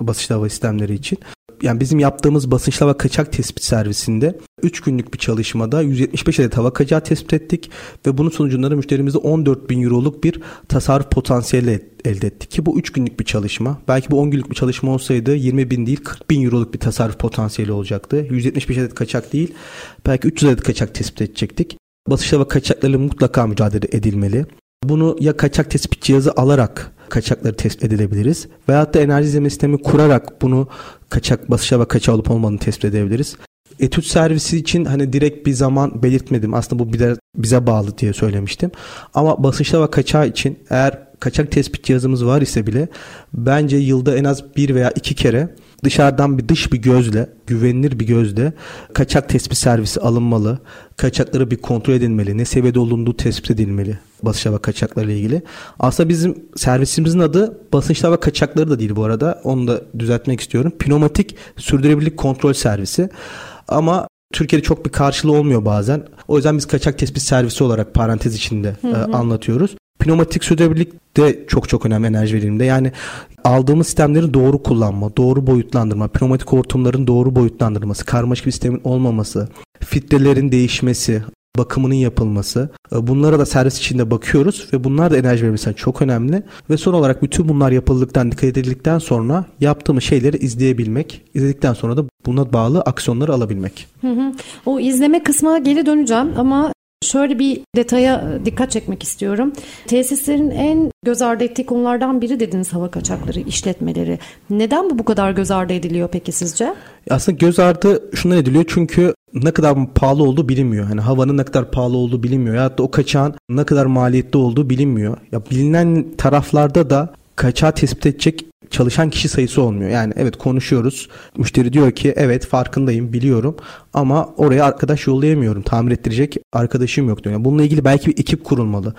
basınçlı hava sistemleri için. Yani bizim yaptığımız basınçlı hava kaçak tespit servisinde 3 günlük bir çalışmada 175 adet hava kaçağı tespit ettik ve bunun sonucunda da müşterimizde 14.000 Euro'luk bir tasarruf potansiyeli elde ettik ki bu 3 günlük bir çalışma. Belki bu 10 günlük bir çalışma olsaydı 20.000 değil 40.000 Euro'luk bir tasarruf potansiyeli olacaktı. 175 adet kaçak değil belki 300 adet kaçak tespit edecektik. Basınçlı hava kaçaklarıyla mutlaka mücadele edilmeli. Bunu ya kaçak tespit cihazı alarak kaçakları tespit edilebiliriz veyahut da enerji izleme sistemi kurarak bunu kaçak basınçlı hava kaçağı olup olmadığını tespit edebiliriz. Etüt servisi için hani direkt bir zaman belirtmedim. Aslında bu bize bağlı diye söylemiştim. Ama basınçlı hava kaçağı için eğer kaçak tespit cihazımız var ise bile bence yılda en az 1 veya 2 kere dışarıdan dış bir gözle, güvenilir bir gözle kaçak tespit servisi alınmalı. Kaçakları bir kontrol edilmeli. Ne seviyede olunduğu tespit edilmeli basınçlı hava kaçaklarıyla ilgili. Aslında bizim servisimizin adı basınçlı hava kaçakları da değil bu arada. Onu da düzeltmek istiyorum. Pneumatik sürdürülebilirlik kontrol servisi. Ama Türkiye'de çok bir karşılığı olmuyor bazen. O yüzden biz kaçak tespit servisi olarak parantez içinde anlatıyoruz. Pneumatik sürdürülebilirlik de çok önemli enerji veriminde. Yani aldığımız sistemleri doğru kullanma, doğru boyutlandırma, pneumatik hortumların doğru boyutlandırılması, karmaşık bir sistemin olmaması, filtrelerin değişmesi, bakımının yapılması. Bunlara da servis içinde bakıyoruz ve bunlar da enerji verimliliği çok önemli. Ve son olarak bütün bunlar yapıldıktan, dikkat edildikten sonra yaptığımız şeyleri izleyebilmek. İzledikten sonra da buna bağlı aksiyonları alabilmek. O izleme kısmına geri döneceğim ama şöyle bir detaya dikkat çekmek istiyorum. Tesislerin en göz ardı ettiği konulardan biri dediniz hava kaçakları, işletmeleri. Neden bu kadar göz ardı ediliyor peki sizce? Aslında göz ardı şundan ediliyor çünkü ne kadar pahalı olduğu bilinmiyor. Yani havanın ne kadar pahalı olduğu bilinmiyor. Hatta o kaçağın ne kadar maliyetli olduğu bilinmiyor. Ya bilinen taraflarda da kaçağı tespit edecek çalışan kişi sayısı olmuyor. Yani evet konuşuyoruz. Müşteri diyor ki evet farkındayım biliyorum ama oraya arkadaş yollayamıyorum. Tamir ettirecek arkadaşım yok diyor. Yani bununla ilgili belki bir ekip kurulmalı.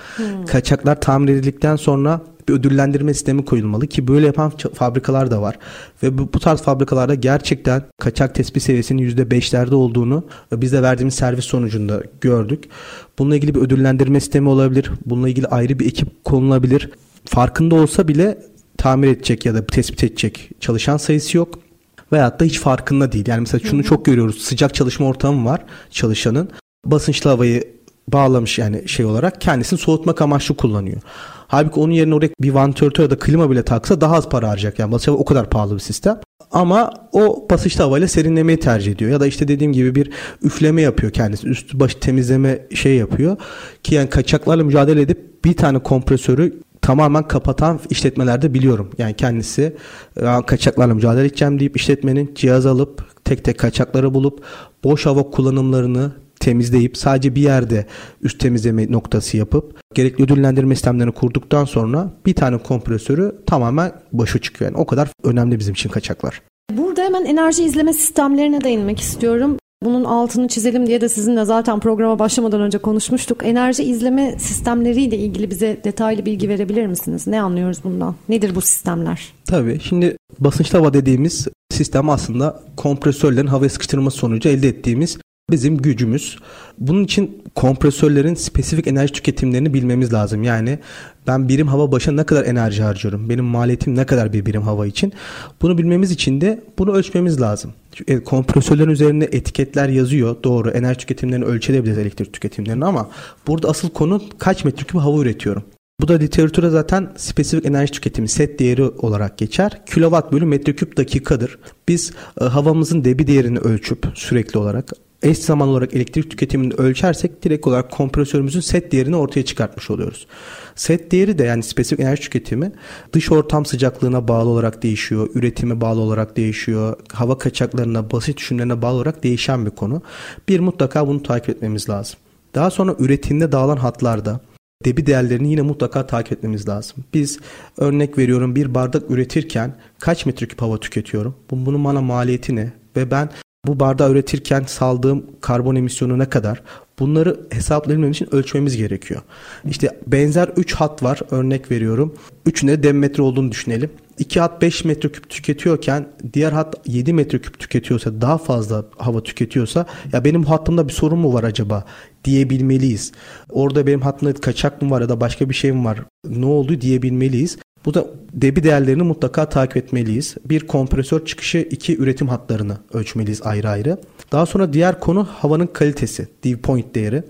Kaçaklar tamir edildikten sonra bir ödüllendirme sistemi koyulmalı ki böyle yapan fabrikalar da var. Ve bu tarz fabrikalarda gerçekten kaçak tespit seviyesinin %5'lerde olduğunu biz de verdiğimiz servis sonucunda gördük. Bununla ilgili bir ödüllendirme sistemi olabilir. Bununla ilgili ayrı bir ekip konulabilir. Farkında olsa bile tamir edecek ya da tespit edecek çalışan sayısı yok. Veyahut da hiç farkında değil. Yani mesela şunu çok görüyoruz. Sıcak çalışma ortamı var çalışanın. Basınçlı havayı bağlamış yani şey olarak kendisini soğutmak amaçlı kullanıyor. Halbuki onun yerine oraya bir vantilatör ya da klima bile taksa daha az para harcayacak. Yani basınçlı hava o kadar pahalı bir sistem. Ama o basınçlı havayla serinlemeyi tercih ediyor. Ya da işte dediğim gibi bir üfleme yapıyor kendisi. Üst başı temizleme şey yapıyor. Ki yani kaçaklarla mücadele edip bir tane kompresörü tamamen kapatan işletmelerde biliyorum. Yani kendisi kaçaklarla mücadele edeceğim deyip işletmenin cihaz alıp tek tek kaçakları bulup boş hava kullanımlarını temizleyip sadece bir yerde üst temizleme noktası yapıp gerekli ödüllendirme sistemlerini kurduktan sonra bir tane kompresörü tamamen başı çıkıyor. Yani o kadar önemli bizim için kaçaklar. Burada hemen enerji izleme sistemlerine değinmek istiyorum. Bunun altını çizelim diye de sizinle zaten programa başlamadan önce konuşmuştuk. Enerji izleme sistemleriyle ilgili bize detaylı bilgi verebilir misiniz? Ne anlıyoruz bundan? Nedir bu sistemler? Tabii. Şimdi basınçlı hava dediğimiz sistem aslında kompresörlerin havaya sıkıştırılması sonucu elde ettiğimiz bizim gücümüz. Bunun için kompresörlerin spesifik enerji tüketimlerini bilmemiz lazım. Yani ben birim hava başına ne kadar enerji harcıyorum? Benim maliyetim ne kadar bir birim hava için? Bunu bilmemiz için de bunu ölçmemiz lazım. Kompresörlerin üzerinde etiketler yazıyor. Doğru, enerji tüketimlerini ölçebiliriz, elektrik tüketimlerini, ama burada asıl konu kaç metreküp hava üretiyorum? Bu da literatüre zaten spesifik enerji tüketimi set değeri olarak geçer. Kilowatt bölü metreküp dakikadır. Biz havamızın debi değerini ölçüp sürekli olarak eş zamanlı olarak elektrik tüketimini ölçersek direkt olarak kompresörümüzün set değerini ortaya çıkartmış oluyoruz. Set değeri de yani spesifik enerji tüketimi dış ortam sıcaklığına bağlı olarak değişiyor, üretime bağlı olarak değişiyor, hava kaçaklarına, basınç düşümlerine bağlı olarak değişen bir konu. Bir, mutlaka bunu takip etmemiz lazım. Daha sonra üretimde dağılan hatlarda debi değerlerini yine mutlaka takip etmemiz lazım. Biz örnek veriyorum bir bardak üretirken kaç metreküp hava tüketiyorum? Bunun bana maliyeti ne? Ve ben bu bardağı üretirken saldığım karbon emisyonu ne kadar? Bunları hesaplayabilmemiz için ölçmemiz gerekiyor. İşte benzer 3 hat var, örnek veriyorum. 3'ünde demetre olduğunu düşünelim. 2 hat 5 metreküp tüketiyorken diğer hat 7 metreküp tüketiyorsa, daha fazla hava tüketiyorsa, ya benim hattımda bir sorun mu var acaba diyebilmeliyiz. Orada benim hattımda kaçak mı var ya da başka bir şey mi var? Ne oldu diyebilmeliyiz. Bu da debi değerlerini mutlaka takip etmeliyiz. Bir, kompresör çıkışı, iki, üretim hatlarını ölçmeliyiz ayrı ayrı. Daha sonra diğer konu havanın kalitesi, dew point değeri.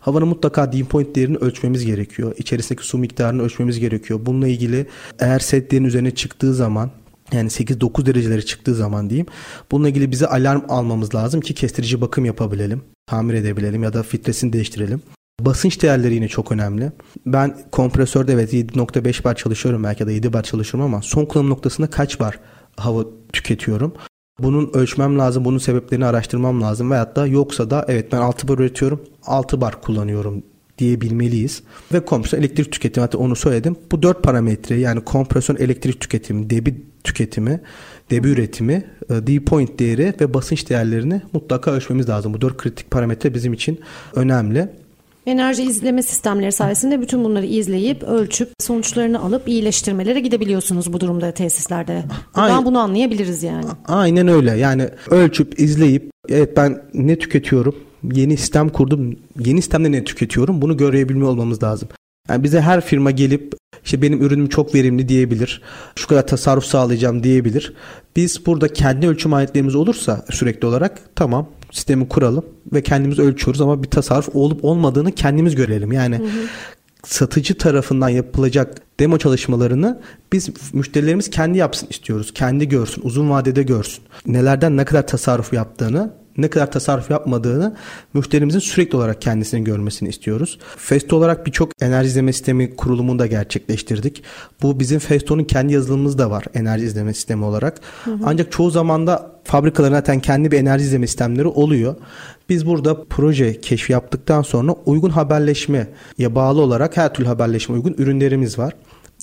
Havanın mutlaka dew point değerini ölçmemiz gerekiyor. İçerisindeki su miktarını ölçmemiz gerekiyor. Bununla ilgili eğer setlerin üzerine çıktığı zaman, yani 8-9 derecelere çıktığı zaman diyeyim, bununla ilgili bize alarm almamız lazım ki kestirici bakım yapabilelim, tamir edebilelim ya da filtresini değiştirelim. Basınç değerleri yine çok önemli. Ben kompresörde evet 7.5 bar çalışıyorum, belki de 7 bar çalışıyorum, ama son kullanım noktasında kaç bar hava tüketiyorum? Bunun ölçmem lazım, bunun sebeplerini araştırmam lazım. Veyahut da yoksa da evet ben 6 bar üretiyorum, 6 bar kullanıyorum diyebilmeliyiz. Ve kompresör elektrik tüketimi, hatta onu söyledim. Bu 4 parametre, yani kompresör elektrik tüketimi, debi üretimi, dew point değeri ve basınç değerlerini mutlaka ölçmemiz lazım. Bu 4 kritik parametre bizim için önemli. Enerji izleme sistemleri sayesinde bütün bunları izleyip, ölçüp, sonuçlarını alıp iyileştirmelere gidebiliyorsunuz bu durumda tesislerde. Buradan bunu anlayabiliriz yani. Aynen öyle. Yani ölçüp, izleyip, evet ben ne tüketiyorum, yeni sistem kurdum, yeni sistemde ne tüketiyorum, bunu görebilme olmamız lazım. Yani bize her firma gelip işte benim ürünüm çok verimli diyebilir, şu kadar tasarruf sağlayacağım diyebilir. Biz burada kendi ölçüm aletlerimiz olursa sürekli olarak tamam, sistemi kuralım ve kendimiz ölçüyoruz, ama bir tasarruf olup olmadığını kendimiz görelim. Yani satıcı tarafından yapılacak demo çalışmalarını biz, müşterilerimiz kendi yapsın istiyoruz. Kendi görsün, uzun vadede görsün. Nelerden ne kadar tasarruf yaptığını, ne kadar tasarruf yapmadığını müşterimizin sürekli olarak kendisini görmesini istiyoruz. Festo olarak birçok enerji izleme sistemi kurulumunu da gerçekleştirdik. Bu bizim Festo'nun kendi yazılımımız da var enerji izleme sistemi olarak. Ancak çoğu zaman da fabrikaların zaten kendi bir enerji izleme sistemleri oluyor. Biz burada proje keşfi yaptıktan sonra uygun haberleşmeye bağlı olarak her türlü haberleşme uygun ürünlerimiz var.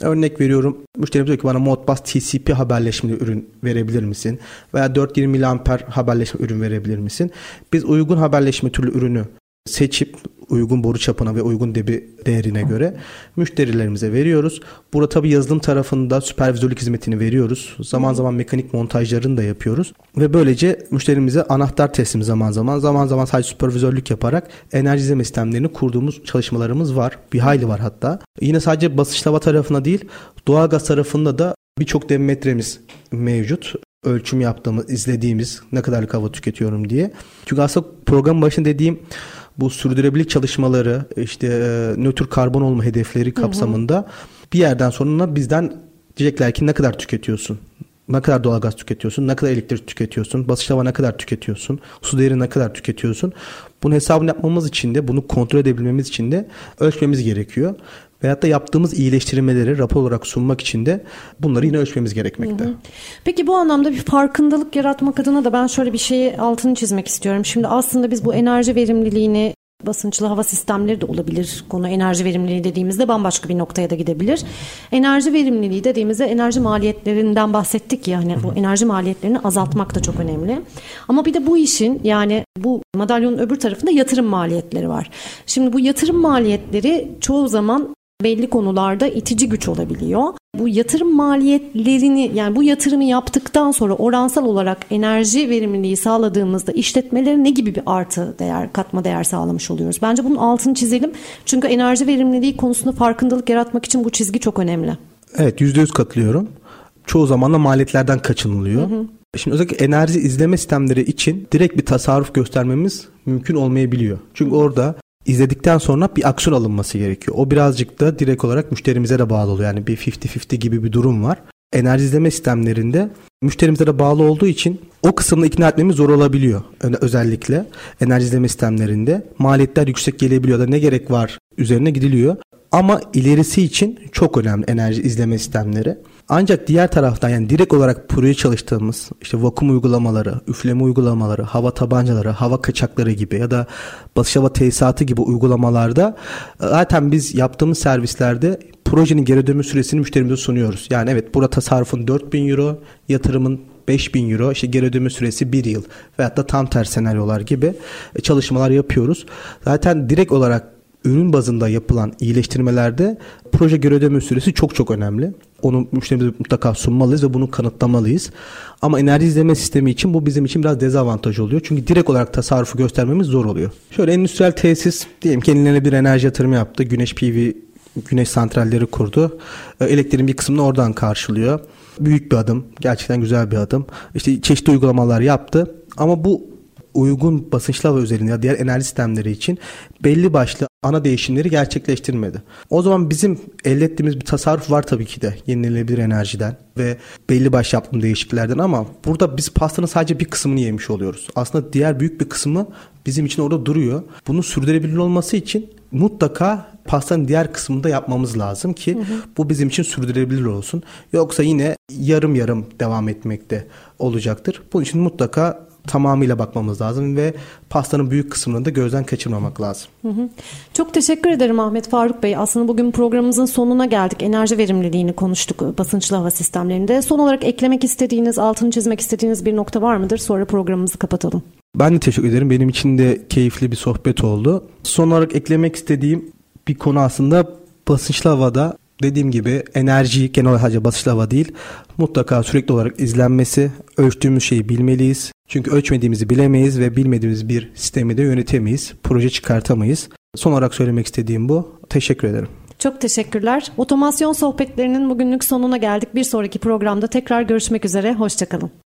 Örnek veriyorum, müşterimiz diyor ki bana Modbus TCP haberleşmeli ürün verebilir misin? Veya 420 miliamper haberleşme ürün verebilir misin? Biz uygun haberleşme türlü ürünü seçip uygun boru çapına ve uygun debi değerine göre müşterilerimize veriyoruz. Burada tabii yazılım tarafında süpervizörlük hizmetini veriyoruz. Zaman zaman mekanik montajlarını da yapıyoruz. Ve böylece müşterimize anahtar teslimi zaman zaman sadece süpervizörlük yaparak enerji izleme sistemlerini kurduğumuz çalışmalarımız var. Bir hayli var hatta. Yine sadece basınçlı hava tarafına değil, doğalgaz tarafında da Birçok demetremiz mevcut. Ölçüm yaptığımız, izlediğimiz ne kadarlık hava tüketiyorum diye. Çünkü aslında program başında dediğim bu sürdürülebilirlik çalışmaları, işte nötr karbon olma hedefleri kapsamında bir yerden sonra bizden diyecekler ki ne kadar tüketiyorsun? Ne kadar doğalgaz tüketiyorsun? Ne kadar elektrik tüketiyorsun? Basınçlı hava ne kadar tüketiyorsun? Su değeri ne kadar tüketiyorsun? Bunun hesabını yapmamız için de, bunu kontrol edebilmemiz için de ölçmemiz gerekiyor. Veyahut da yaptığımız iyileştirmeleri rapor olarak sunmak için de bunları yine ölçmemiz gerekmekte. Peki bu anlamda bir farkındalık yaratmak adına da ben şöyle bir şeyi altını çizmek istiyorum. Şimdi aslında biz bu enerji verimliliğini, basınçlı hava sistemleri de olabilir. Konu enerji verimliliği dediğimizde bambaşka bir noktaya da gidebilir. Enerji verimliliği dediğimizde enerji maliyetlerinden bahsettik ya, hani bu enerji maliyetlerini azaltmak da çok önemli. Ama bir de bu işin, yani bu madalyonun öbür tarafında yatırım maliyetleri var. Şimdi bu yatırım maliyetleri çoğu zaman belli konularda itici güç olabiliyor. Bu yatırım maliyetlerini, yani bu yatırımı yaptıktan sonra oransal olarak enerji verimliliği sağladığımızda işletmelere ne gibi bir artı değer, katma değer sağlamış oluyoruz? Bence bunun altını çizelim. Çünkü enerji verimliliği konusunda farkındalık yaratmak için bu çizgi çok önemli. Evet, %100 katılıyorum. Çoğu zaman da maliyetlerden kaçınılıyor. Şimdi özellikle enerji izleme sistemleri için direkt bir tasarruf göstermemiz mümkün olmayabiliyor. Çünkü orada izledikten sonra bir aksiyon alınması gerekiyor. O birazcık da direkt olarak müşterimize de bağlı oluyor. Yani bir 50-50 gibi bir durum var. Enerji izleme sistemlerinde müşterimize de bağlı olduğu için o kısmını ikna etmemiz zor olabiliyor. Özellikle enerji izleme sistemlerinde maliyetler yüksek gelebiliyor da ne gerek var üzerine gidiliyor. Ama ilerisi için çok önemli enerji izleme sistemleri. Ancak diğer taraftan, yani direkt olarak proje çalıştığımız işte vakum uygulamaları, üfleme uygulamaları, hava tabancaları, hava kaçakları gibi ya da basınçlı hava tesisatı gibi uygulamalarda zaten biz yaptığımız servislerde projenin geri dönüm süresini müşterimize sunuyoruz. Yani evet, burada tasarrufun 4.000 euro, yatırımın 5.000 euro, işte geri ödeme süresi 1 yıl veyahut da tam tersi senaryolar gibi çalışmalar yapıyoruz. Zaten direkt olarak ürün bazında yapılan iyileştirmelerde proje geri ödeme süresi çok çok önemli. Onu müşterimize mutlaka sunmalıyız ve bunu kanıtlamalıyız. Ama enerji izleme sistemi için bu bizim için biraz dezavantaj oluyor. Çünkü direkt olarak tasarrufu göstermemiz zor oluyor. Şöyle, endüstriyel tesis diyelim ki yenilenebilir bir enerji yatırımı yaptı. Güneş PV, güneş santralleri kurdu. Elektriğin bir kısmını oradan karşılıyor. Büyük bir adım. Gerçekten güzel bir adım. İşte çeşitli uygulamalar yaptı. Ama bu uygun basınçlı hava üzerinde diğer enerji sistemleri için belli başlı ana değişimleri gerçekleştirmedi. O zaman bizim elde ettiğimiz bir tasarruf var tabii ki de yenilenebilir enerjiden ve belli başlı yaptığımız değişikliklerden, ama burada biz pastanın sadece bir kısmını yemiş oluyoruz. Aslında diğer büyük bir kısmı bizim için orada duruyor. Bunun sürdürülebilir olması için mutlaka pastanın diğer kısmını da yapmamız lazım ki bu bizim için sürdürülebilir olsun. Yoksa yine yarım yarım devam etmekte olacaktır. Bunun için mutlaka tamamıyla bakmamız lazım ve pastanın büyük kısmını da gözden kaçırmamak lazım. Çok teşekkür ederim Ahmet Faruk Bey. Aslında bugün programımızın sonuna geldik. Enerji verimliliğini konuştuk basınçlı hava sistemlerinde. Son olarak eklemek istediğiniz, altını çizmek istediğiniz bir nokta var mıdır? Sonra programımızı kapatalım. Ben de teşekkür ederim. Benim için de keyifli bir sohbet oldu. Son olarak eklemek istediğim bir konu aslında basınçlı havada. Dediğim gibi enerji, genel olarak basınçlı hava değil, mutlaka sürekli olarak izlenmesi, ölçtüğümüz şeyi bilmeliyiz. Çünkü ölçmediğimizi bilemeyiz ve bilmediğimiz bir sistemi de yönetemeyiz, proje çıkartamayız. Son olarak söylemek istediğim bu. Teşekkür ederim. Çok teşekkürler. Otomasyon sohbetlerinin bugünlük sonuna geldik. Bir sonraki programda tekrar görüşmek üzere. Hoşça kalın.